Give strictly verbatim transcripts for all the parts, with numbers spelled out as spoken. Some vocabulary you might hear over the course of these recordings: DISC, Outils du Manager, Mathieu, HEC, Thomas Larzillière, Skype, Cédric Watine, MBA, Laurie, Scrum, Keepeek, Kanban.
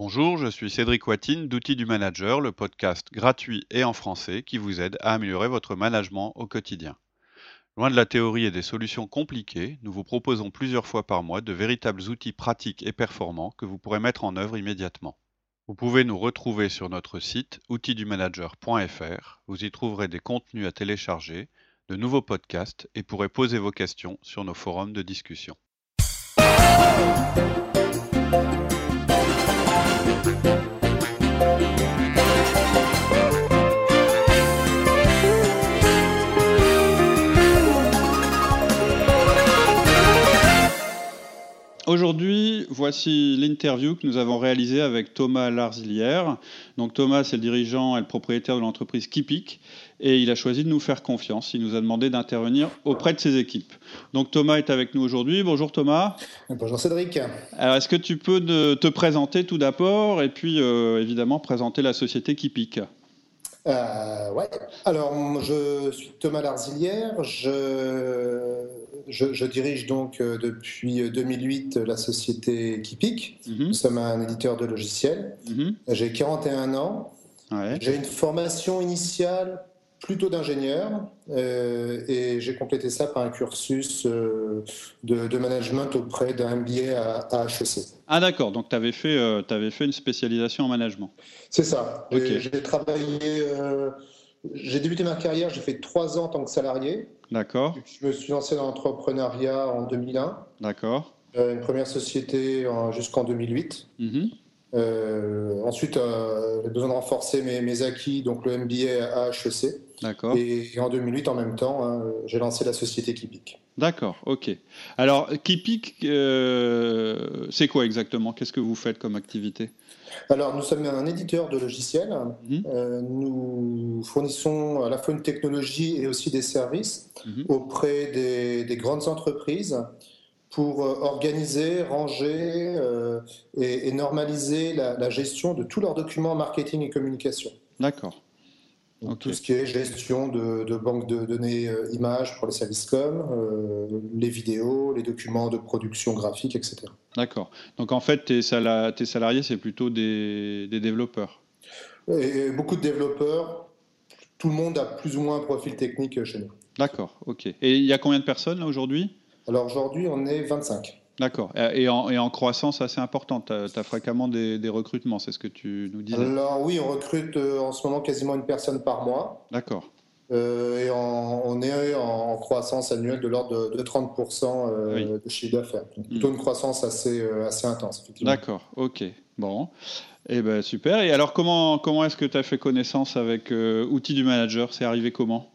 Bonjour, je suis Cédric Watine d'Outils du Manager, le podcast gratuit et en français qui vous aide à améliorer votre management au quotidien. Loin de la théorie et des solutions compliquées, nous vous proposons plusieurs fois par mois de véritables outils pratiques et performants que vous pourrez mettre en œuvre immédiatement. Vous pouvez nous retrouver sur notre site outils du manager point F R, vous y trouverez des contenus à télécharger, de nouveaux podcasts et pourrez poser vos questions sur nos forums de discussion. Aujourd'hui, voici l'interview que nous avons réalisée avec Thomas Larzillière. Donc Thomas, c'est le dirigeant et le propriétaire de l'entreprise Keepeek et il a choisi de nous faire confiance. Il nous a demandé d'intervenir auprès de ses équipes. Donc Thomas est avec nous aujourd'hui. Bonjour Thomas. Bonjour Cédric. Alors est-ce que tu peux te présenter tout d'abord et puis euh, évidemment présenter la société Keepeek ? Euh, ouais. Alors, je suis Thomas Larzillière, je, je, je dirige donc euh, depuis deux mille huit la société Keepeek. Mm-hmm. Nous sommes un éditeur de logiciels. Mm-hmm. J'ai quarante et un ans, ouais. J'ai une formation initiale plutôt d'ingénieur euh, et j'ai complété ça par un cursus euh, de, de management auprès d'un M B A à, à H E C. Ah d'accord, donc tu avais fait, euh, t'avais fait une spécialisation en management. C'est ça, okay. j'ai, j'ai travaillé, euh, j'ai débuté ma carrière, j'ai fait trois ans en tant que salarié. D'accord. Je me suis lancé dans l'entrepreneuriat en deux mille un. D'accord. Euh, une première société en, jusqu'en deux mille huit. Mm-hmm. Euh, ensuite, euh, j'ai besoin de renforcer mes, mes acquis, donc le M B A à H E C. D'accord. Et, et en deux mille huit, en même temps, hein, j'ai lancé la société Keepeek. D'accord, ok. Alors, Keepeek, euh, c'est quoi exactement ? Qu'est-ce que vous faites comme activité ? Alors, nous sommes un éditeur de logiciels. Mmh. Euh, nous fournissons à la fois une technologie et aussi des services mmh. auprès des, des grandes entreprises pour organiser, ranger euh, et, et normaliser la, la gestion de tous leurs documents marketing et communication. D'accord. Donc, okay. Tout ce qui est gestion de, de banque de données euh, images pour les services com, euh, les vidéos, les documents de production graphique, et cetera. D'accord. Donc en fait, tes, sala- tes salariés, c'est plutôt des, des développeurs. Et beaucoup de développeurs. Tout le monde a plus ou moins un profil technique chez nous. D'accord, ok. Et il y a combien de personnes là aujourd'hui ? Alors aujourd'hui, on est vingt-cinq. D'accord. Et en, et en croissance assez importante. Tu as fréquemment des, des recrutements, c'est ce que tu nous disais ? Alors oui, on recrute en ce moment quasiment une personne par mois. D'accord. Euh, et en, on est en croissance annuelle de l'ordre de, de trente pour cent euh, oui. de chiffre d'affaires. Donc plutôt mmh. une croissance assez, assez intense, effectivement. D'accord, ok. Bon. Eh bien, super. Et alors, comment, comment est-ce que tu as fait connaissance avec euh, Outils du Manager ? C'est arrivé comment ?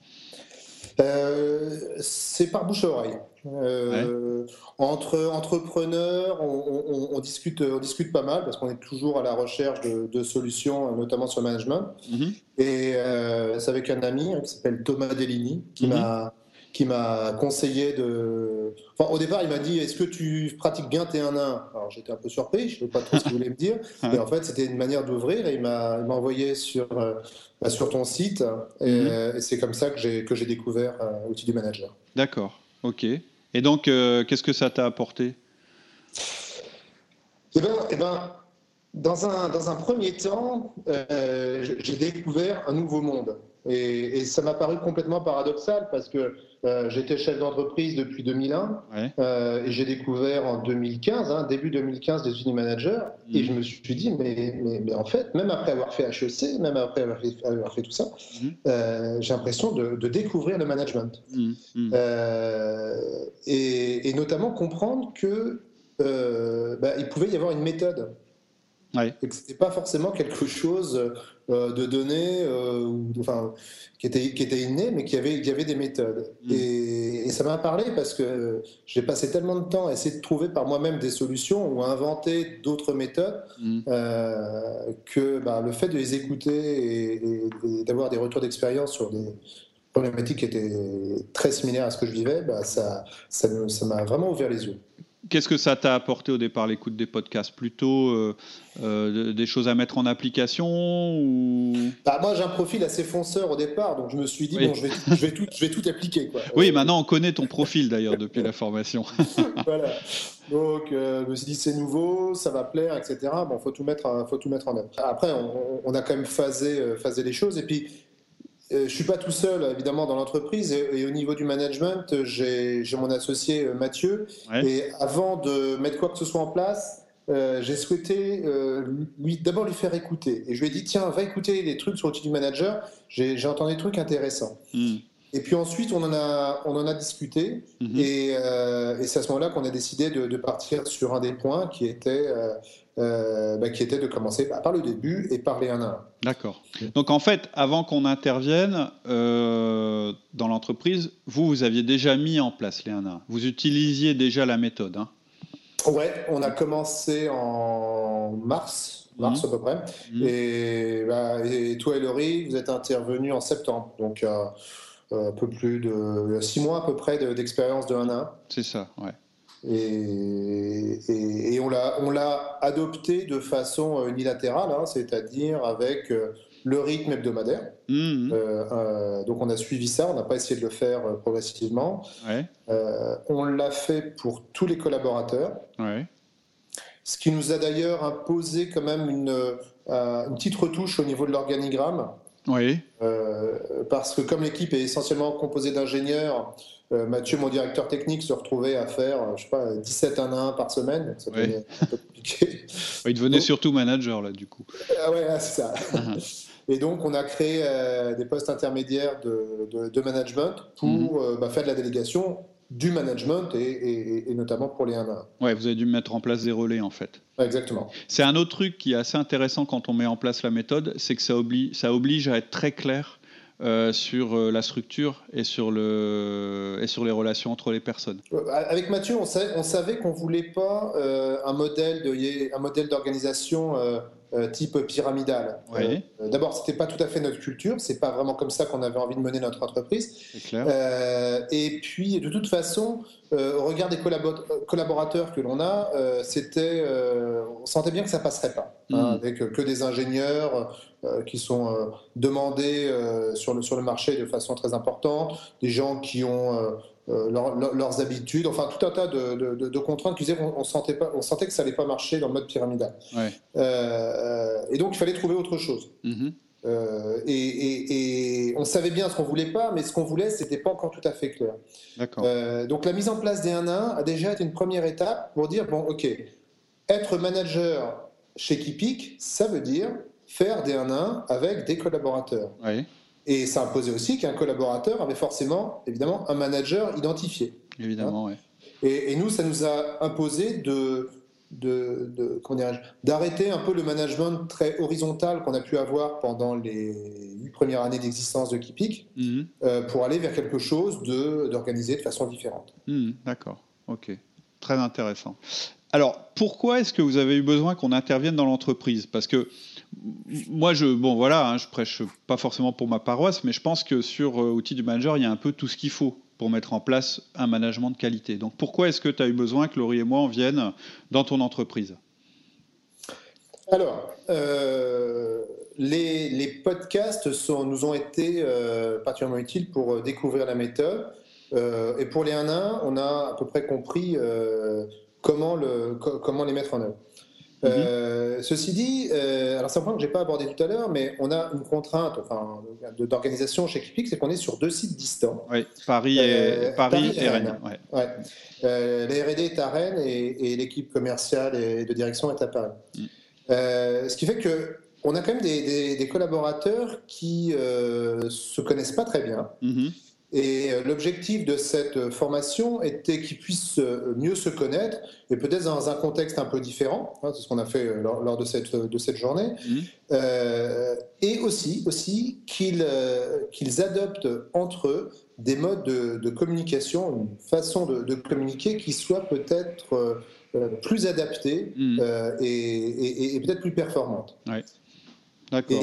Euh, c'est par bouche à oreille. Euh, ouais. Entre entrepreneurs, on, on, on, discute, on discute pas mal parce qu'on est toujours à la recherche de, de solutions, notamment sur le management. Mm-hmm. Et euh, c'est avec un ami qui s'appelle Thomas Delini qui, mm-hmm. m'a, qui m'a conseillé de. Enfin, au départ, il m'a dit : est-ce que tu pratiques bien tes un un ? Alors j'étais un peu surpris, je ne savais pas trop ce qu'il voulait me dire. Et en fait, c'était une manière d'ouvrir et il m'a, il m'a envoyé sur. Euh, sur ton site, et, mmh. et c'est comme ça que j'ai, que j'ai découvert euh, Outils du Manager. D'accord, ok. Et donc, euh, qu'est-ce que ça t'a apporté ? Eh bien, eh ben, dans, un, dans un premier temps, euh, j'ai découvert un nouveau monde. Et, et ça m'a paru complètement paradoxal, parce que euh, j'étais chef d'entreprise depuis deux mille un, ouais. euh, et j'ai découvert en deux mille quinze, hein, début deux mille quinze, les Outils du Manager, mmh. et je me suis dit, mais, mais, mais en fait, même après avoir fait H E C, même après avoir fait, avoir fait tout ça, mmh. euh, j'ai l'impression de, de découvrir le management. Mmh. Mmh. Euh, et, et notamment comprendre que euh, bah, il pouvait y avoir une méthode. Ouais. Et que c'était pas forcément quelque chose euh, de donné, euh, ou, enfin, qui était, qui était inné, mais qui avait, qui avait des méthodes. Mmh. Et, et ça m'a parlé parce que j'ai passé tellement de temps à essayer de trouver par moi-même des solutions ou à inventer d'autres méthodes mmh. euh, que bah, le fait de les écouter et, et, et d'avoir des retours d'expérience sur des problématiques qui étaient très similaires à ce que je vivais, bah, ça, ça, ça m'a vraiment ouvert les yeux. Qu'est-ce que ça t'a apporté au départ, l'écoute des podcasts? Plutôt euh, euh, des choses à mettre en application ou... bah, moi, j'ai un profil assez fonceur au départ, donc je me suis dit, oui. bon, je vais, je vais tout, je vais tout appliquer, quoi. Oui, euh... maintenant, on connaît ton profil, d'ailleurs, depuis la formation. Voilà. Donc, euh, je me suis dit, c'est nouveau, ça va plaire, et cetera. Bon, il faut tout mettre en œuvre. Après, on, on a quand même phasé, euh, phasé les choses. Et puis, euh, je ne suis pas tout seul, évidemment, dans l'entreprise. Et, et au niveau du management, j'ai, j'ai mon associé euh, Mathieu. Ouais. Et avant de mettre quoi que ce soit en place, euh, j'ai souhaité euh, lui, d'abord lui faire écouter. Et je lui ai dit, tiens, va écouter les trucs sur l'outil du manager. J'ai, j'ai entendu des trucs intéressants. Mmh. Et puis ensuite, on en a, on en a discuté. Mmh. Et, euh, et c'est à ce moment-là qu'on a décidé de, de partir sur un des points qui était, euh, euh, bah, qui était de commencer bah, par le début et parler un à un. D'accord. Donc en fait, avant qu'on intervienne euh, dans l'entreprise, vous, vous aviez déjà mis en place les un à un. Vous utilisiez déjà la méthode. Hein. Ouais, on a commencé en mars. mars mmh. à peu près. Mmh. Et, bah, et toi et Laurie, vous êtes intervenus en septembre. Donc... Euh, un peu plus de six mois à peu près de, d'expérience de un à un. C'est ça, ouais. Et, et, et on, l'a, on l'a adopté de façon unilatérale, hein, c'est-à-dire avec le rythme hebdomadaire. Mmh. Euh, euh, donc on a suivi ça, on n'a pas essayé de le faire progressivement. Ouais. Euh, on l'a fait pour tous les collaborateurs. Ouais. Ce qui nous a d'ailleurs imposé quand même une, une petite retouche au niveau de l'organigramme. Oui. Euh, parce que comme l'équipe est essentiellement composée d'ingénieurs, euh, Mathieu, mon directeur technique, se retrouvait à faire, je sais pas, dix-sept un à un par semaine. Donc ça devenait oui. un peu compliqué. Il devenait donc, surtout manager là, du coup. Ah euh, ouais, là, c'est ça. Et donc on a créé euh, des postes intermédiaires de, de, de management pour mm-hmm. euh, bah, faire de la délégation du management et, et, et notamment pour les un à un. Ouais, vous avez dû mettre en place des relais en fait. Exactement. C'est un autre truc qui est assez intéressant quand on met en place la méthode, c'est que ça oblige, ça oblige à être très clair euh, sur euh, la structure et sur, le, et sur les relations entre les personnes. Avec Mathieu, on savait, on savait qu'on ne voulait pas euh, un, modèle de, un modèle d'organisation euh, euh, type pyramidal. Oui. Euh, d'abord, ce n'était pas tout à fait notre culture, ce n'est pas vraiment comme ça qu'on avait envie de mener notre entreprise. C'est clair. Euh, et puis, de toute façon, euh, au regard des collabor- collaborateurs que l'on a, euh, c'était, euh, on sentait bien que ça ne passerait pas. Mmh. Hein, avec que des ingénieurs euh, qui sont euh, demandés euh, sur, le, sur le marché de façon très importante, des gens qui ont... Euh, Euh, leur, leur, leurs habitudes, enfin tout un tas de, de, de contraintes qui disaient qu'on on sentait, pas, on sentait que ça n'allait pas marcher dans le mode pyramidal. Ouais. Euh, et donc il fallait trouver autre chose. Mm-hmm. Euh, et, et, et on savait bien ce qu'on voulait pas, mais ce qu'on voulait, c'était pas encore tout à fait clair. D'accord. Euh, donc la mise en place des un à un a déjà été une première étape pour dire bon, ok, être manager chez Keepeek, ça veut dire faire des un à un avec des collaborateurs. Oui. Et ça imposait aussi qu'un collaborateur avait forcément, évidemment, un manager identifié. Évidemment, hein. Oui. Et, et nous, ça nous a imposé de, de, de, comment dirais-je, d'arrêter un peu le management très horizontal qu'on a pu avoir pendant les huit premières années d'existence de Keepeek, mm-hmm. euh, pour aller vers quelque chose de, d'organisé de façon différente. Mmh, d'accord, ok. Très intéressant. Alors, pourquoi est-ce que vous avez eu besoin qu'on intervienne dans l'entreprise ? Parce que moi, je, bon, voilà, hein, je prêche pas forcément pour ma paroisse, mais je pense que sur euh, Outils du Manager, il y a un peu tout ce qu'il faut pour mettre en place un management de qualité. Donc, pourquoi est-ce que tu as eu besoin que Laurie et moi, on vienne dans ton entreprise ? Alors, euh, les, les podcasts sont, nous ont été euh, particulièrement utiles pour découvrir la méthode. Euh, et pour les un à un, on a à peu près compris euh, comment, le, co- comment les mettre en œuvre. Mmh. Euh, ceci dit, euh, alors c'est un point que je n'ai pas abordé tout à l'heure, mais on a une contrainte enfin, de, d'organisation chez Keepeek, c'est qu'on est sur deux sites distants. Oui, Paris, euh, et, Paris, Paris et Rennes. Rennes. Ouais. Ouais. Euh, la R et D est à Rennes et, et l'équipe commerciale et de direction est à Paris. Mmh. Euh, ce qui fait qu'on a quand même des, des, des collaborateurs qui ne euh, se connaissent pas très bien. Mmh. Et l'objectif de cette formation était qu'ils puissent mieux se connaître et peut-être dans un contexte un peu différent, hein, c'est ce qu'on a fait lors, lors de, cette, de cette journée, mmh. euh, et aussi, aussi qu'ils, euh, qu'ils adoptent entre eux des modes de, de communication, une façon de, de communiquer qui soit peut-être euh, plus adaptée mmh. euh, et, et, et peut-être plus performante. Ouais. Et,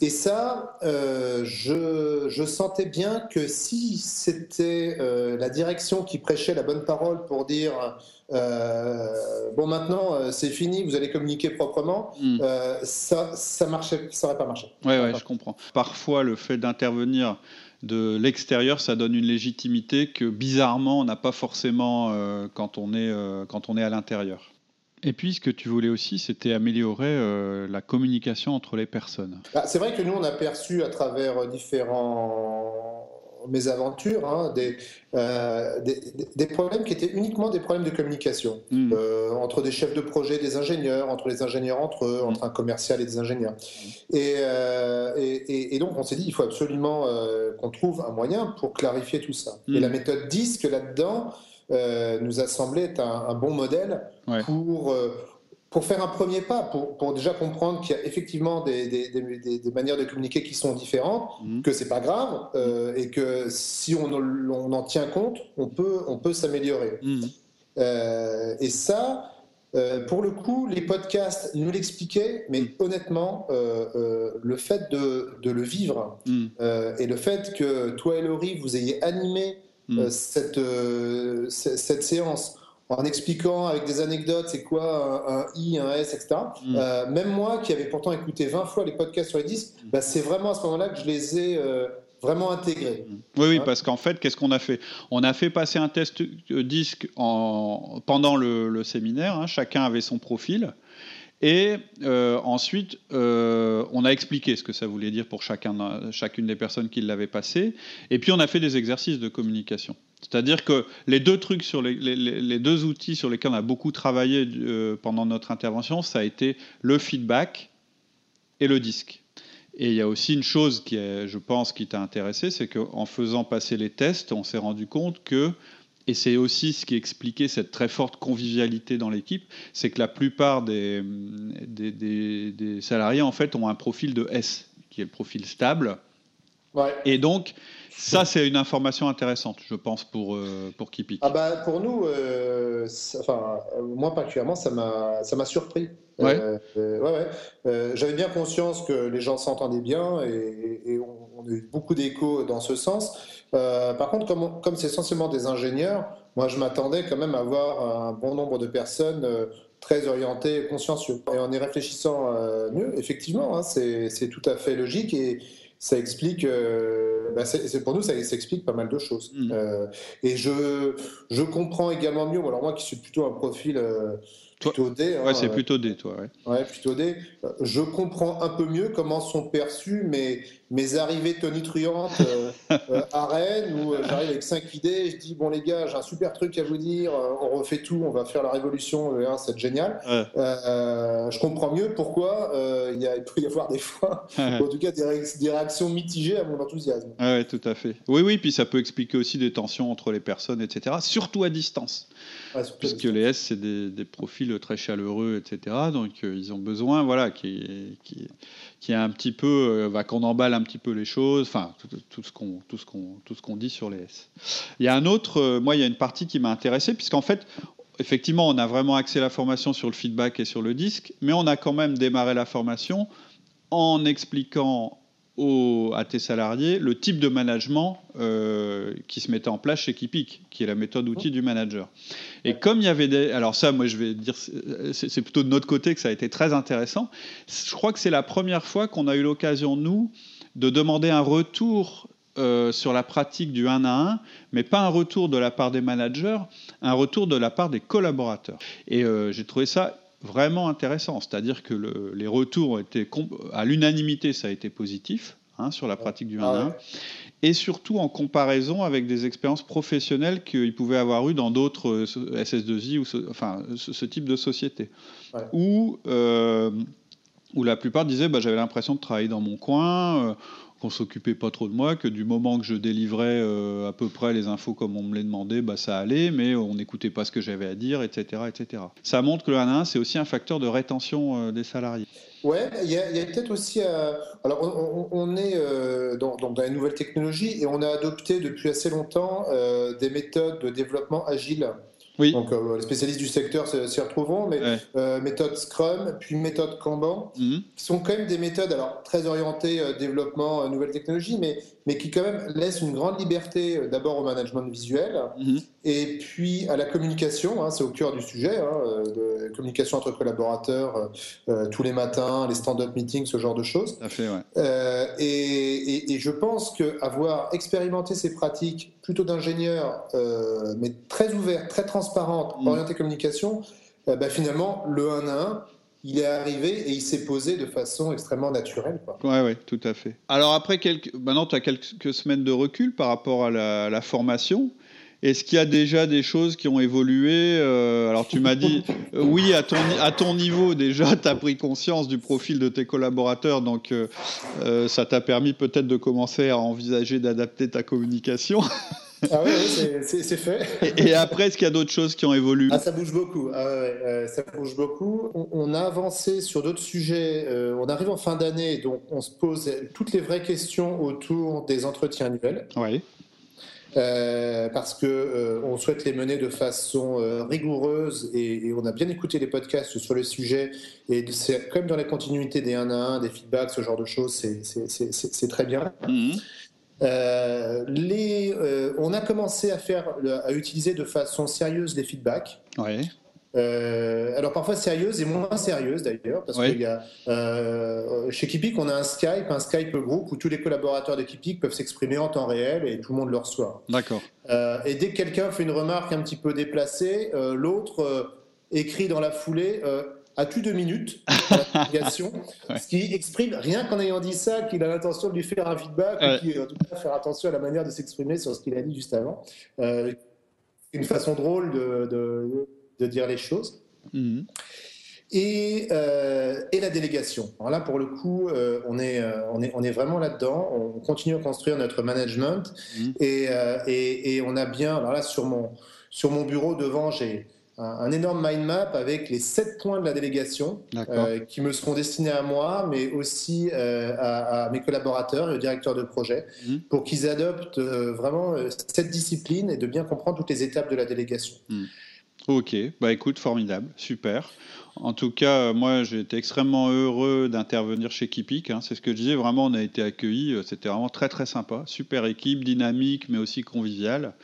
et ça, euh, je, je sentais bien que si c'était euh, la direction qui prêchait la bonne parole pour dire euh, bon maintenant euh, c'est fini, vous allez communiquer proprement, mm. euh, ça ça marchait, ça n'aurait pas marché. Oui, ouais, je comprends. Parfois, le fait d'intervenir de l'extérieur, ça donne une légitimité que bizarrement on n'a pas forcément euh, quand on est euh, quand on est à l'intérieur. Et puis, ce que tu voulais aussi, c'était améliorer euh, la communication entre les personnes. Ah, c'est vrai que nous, on a perçu à travers différents mésaventures hein, des, euh, des, des problèmes qui étaient uniquement des problèmes de communication mmh. euh, entre des chefs de projet, des ingénieurs, entre les ingénieurs entre eux, entre mmh. un commercial et des ingénieurs. Mmh. Et, euh, et, et, et donc, on s'est dit, il faut absolument euh, qu'on trouve un moyen pour clarifier tout ça. Mmh. Et la méthode D I S C là-dedans. Euh, nous a semblé être un, un bon modèle ouais. pour, euh, pour faire un premier pas, pour, pour déjà comprendre qu'il y a effectivement des, des, des, des manières de communiquer qui sont différentes, mmh. que c'est pas grave, euh, et que si on, on en tient compte, on peut, on peut s'améliorer. Mmh. Euh, et ça, euh, pour le coup, les podcasts nous l'expliquaient, mais honnêtement, euh, euh, le fait de, de le vivre, mmh. euh, et le fait que toi et Laurie, vous ayez animé Mmh. Cette, euh, cette, cette séance en expliquant avec des anecdotes c'est quoi un, un I, un S, et cetera. Mmh. Euh, même moi qui avais pourtant écouté vingt fois les podcasts sur les disques, mmh. bah, c'est vraiment à ce moment-là que je les ai euh, vraiment intégrés. Mmh. Oui, oui hein? Parce qu'en fait, qu'est-ce qu'on a fait ? On a fait passer un test disque en, pendant le, le séminaire, hein, chacun avait son profil. Et euh, ensuite, euh, on a expliqué ce que ça voulait dire pour chacun, chacune des personnes qui l'avaient passé. Et puis, on a fait des exercices de communication. C'est-à-dire que les deux trucs sur les, les, les deux outils sur lesquels on a beaucoup travaillé euh, pendant notre intervention, ça a été le feedback et le disque. Et il y a aussi une chose qui, est, je pense, qui t'a intéressé, c'est qu'en faisant passer les tests, on s'est rendu compte que, et c'est aussi ce qui expliquait cette très forte convivialité dans l'équipe, c'est que la plupart des, des, des, des salariés en fait, ont un profil de S, qui est le profil stable. Ouais. Et donc, ça, c'est une information intéressante, je pense, pour, euh, pour Keepeek. Ah bah, pour nous, euh, ça, enfin, moi particulièrement, ça m'a, ça m'a surpris. Ouais. Euh, euh, ouais, ouais. Euh, j'avais bien conscience que les gens s'entendaient bien et, et on, on a eu beaucoup d'échos dans ce sens. Euh, par contre, comme, on, comme c'est essentiellement des ingénieurs, moi je m'attendais quand même à avoir un bon nombre de personnes euh, très orientées et consciencieuses. Et en y réfléchissant euh, mieux, effectivement, hein, c'est, c'est tout à fait logique et ça explique, euh, bah c'est, c'est pour nous, ça, ça explique pas mal de choses. Mmh. Euh, et je, je comprends également mieux, alors moi qui suis plutôt un profil. Euh, Plutôt D, ouais, hein, c'est plutôt D, toi. Ouais. Ouais, plutôt D. Je comprends un peu mieux comment sont perçues mes, mes arrivées tonitruantes euh, euh, à Rennes, où euh, j'arrive avec cinq idées et je dis bon, les gars, j'ai un super truc à vous dire, euh, on refait tout, on va faire la révolution, le un, c'est génial. Ouais. Euh, je comprends mieux pourquoi euh, y a, il peut y avoir des fois, ouais. en tout cas, des, ré- des réactions mitigées à mon enthousiasme. Ouais, tout à fait. Oui, oui, puis ça peut expliquer aussi des tensions entre les personnes, et cetera, surtout à distance. Ouais, surtout puisque à distance. Les S, c'est des, des profils très chaleureux, et cetera. Donc, euh, ils ont besoin, voilà, qui qui qui a un petit peu, euh, bah, qu'on emballe un petit peu les choses. Enfin, tout, tout ce qu'on tout ce qu'on tout ce qu'on dit sur les S. Il y a un autre, euh, moi, il y a une partie qui m'a intéressé, puisqu'en fait, effectivement, on a vraiment axé la formation sur le feedback et sur le disque, mais on a quand même démarré la formation en expliquant Au, à tes salariés le type de management euh, qui se mettait en place chez Keepeek, qui est la méthode outil du manager. Et ouais. comme il y avait des... Alors ça, moi, je vais dire... C'est, c'est plutôt de notre côté que ça a été très intéressant. Je crois que c'est la première fois qu'on a eu l'occasion, nous, de demander un retour euh, sur la pratique du un à un, mais pas un retour de la part des managers, un retour de la part des collaborateurs. Et euh, j'ai trouvé ça vraiment intéressant, c'est-à-dire que le, les retours ont été, à l'unanimité, ça a été positif hein, sur la pratique du un à un, ah ouais. et surtout en comparaison avec des expériences professionnelles qu'ils pouvaient avoir eues dans d'autres S S deux I, ou ce, enfin, ce, ce type de société, ouais. où, euh, où la plupart disaient bah, « j'avais l'impression de travailler dans mon coin euh, », qu'on s'occupait pas trop de moi, que du moment que je délivrais euh, à peu près les infos comme on me les demandait, bah, ça allait, mais on n'écoutait pas ce que j'avais à dire, et cetera, et cetera. Ça montre que le un à un, c'est aussi un facteur de rétention euh, des salariés. Oui, il y, y a peut-être aussi... Euh, alors, on, on est euh, dans, dans les nouvelles technologies et on a adopté depuis assez longtemps euh, des méthodes de développement agile. Oui. Donc, euh, les spécialistes du secteur s'y retrouveront, mais ouais. euh, méthode Scrum, puis méthode Kanban, mm-hmm. qui sont quand même des méthodes alors, très orientées euh, développement, euh, nouvelles technologies, mais, mais qui quand même laissent une grande liberté euh, d'abord au management visuel, mm-hmm. et puis à la communication, hein, c'est au cœur du sujet, hein, de, communication entre collaborateurs euh, tous les matins, les stand-up meetings, ce genre de choses. Tout à fait, ouais. euh, et, et, et je pense qu'avoir expérimenté ces pratiques plutôt d'ingénieurs, euh, mais très ouverts, très transparentes, mmh. orientées communication, euh, bah finalement, le un à un, il est arrivé et il s'est posé de façon extrêmement naturelle. Oui, ouais, tout à fait. Alors après, quelques... maintenant, tu as quelques semaines de recul par rapport à la, à la formation. Est-ce qu'il y a déjà des choses qui ont évolué euh, Alors, tu m'as dit, euh, oui, à ton, à ton niveau, déjà, tu as pris conscience du profil de tes collaborateurs, donc euh, euh, ça t'a permis peut-être de commencer à envisager d'adapter ta communication. Ah oui, oui c'est, c'est, c'est fait. Et, et après, est-ce qu'il y a d'autres choses qui ont évolué ? Ah, ça bouge beaucoup. Ah, ouais, euh, ça bouge beaucoup. On, on a avancé sur d'autres sujets. Euh, on arrive en fin d'année, donc on se pose toutes les vraies questions autour des entretiens annuels. Oui. Euh, parce qu'on euh, souhaite les mener de façon euh, rigoureuse et, et on a bien écouté les podcasts sur le sujet et c'est quand même dans la continuité des un à un, des feedbacks, ce genre de choses, c'est, c'est, c'est, c'est, c'est très bien. Mmh. Euh, les, euh, on a commencé à, faire, à utiliser de façon sérieuse les feedbacks. Oui. Euh, alors parfois sérieuse et moins sérieuse d'ailleurs parce oui. qu'il y a euh, chez Keepeek on a un Skype, un Skype groupe où tous les collaborateurs de Keepeek peuvent s'exprimer en temps réel et tout le monde le reçoit. D'accord. Euh, et dès que quelqu'un fait une remarque un petit peu déplacée, euh, l'autre euh, écrit dans la foulée euh, « as-tu deux minutes ?» ouais. Ce qui exprime rien qu'en ayant dit ça qu'il a l'intention de lui faire un feedback ouais. ou qui en tout cas faire attention à la manière de s'exprimer sur ce qu'il a dit juste avant. Euh, une façon drôle de, de de dire les choses, mmh. et, euh, et la délégation. Alors là, pour le coup, euh, on, est, euh, on, est, on est vraiment là-dedans, on continue à construire notre management, mmh. et, euh, et, et on a bien, alors là, sur mon, sur mon bureau devant, j'ai un, un énorme mind map avec les sept points de la délégation, euh, qui me seront destinés à moi, mais aussi euh, à, à mes collaborateurs et aux directeurs de projet, mmh. pour qu'ils adoptent euh, vraiment euh, cette discipline et de bien comprendre toutes les étapes de la délégation. Mmh. Ok, bah écoute, formidable, super. En tout cas, moi, j'ai été extrêmement heureux d'intervenir chez Keepeek. Hein. C'est ce que je disais, vraiment, on a été accueillis. C'était vraiment très, très sympa. Super équipe, dynamique, mais aussi conviviale.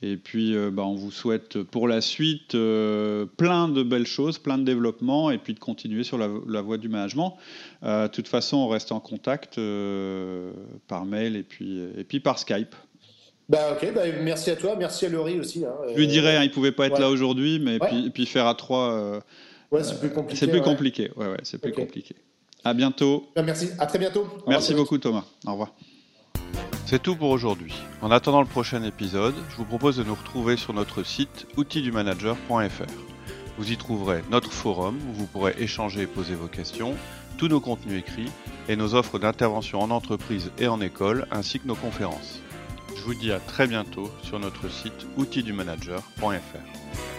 Et puis, euh, bah, on vous souhaite pour la suite euh, plein de belles choses, plein de développements, et puis de continuer sur la, la voie du management. Euh, de toute façon, on reste en contact euh, par mail et puis, et puis par Skype. Bah ok, bah merci à toi, merci à Laurie aussi. Hein. Je lui dirais, hein, il ne pouvait pas être ouais. là aujourd'hui, mais ouais. puis, puis faire à trois, euh, ouais, c'est plus compliqué. C'est plus ouais. compliqué, ouais, ouais, c'est plus okay. compliqué. À bientôt. Merci, à très bientôt. Merci beaucoup Thomas, au revoir. C'est tout pour aujourd'hui. En attendant le prochain épisode, je vous propose de nous retrouver sur notre site outils du manager point f r. Vous y trouverez notre forum où vous pourrez échanger et poser vos questions, tous nos contenus écrits et nos offres d'intervention en entreprise et en école, ainsi que nos conférences. Je vous dis à très bientôt sur notre site outils du manager point f r.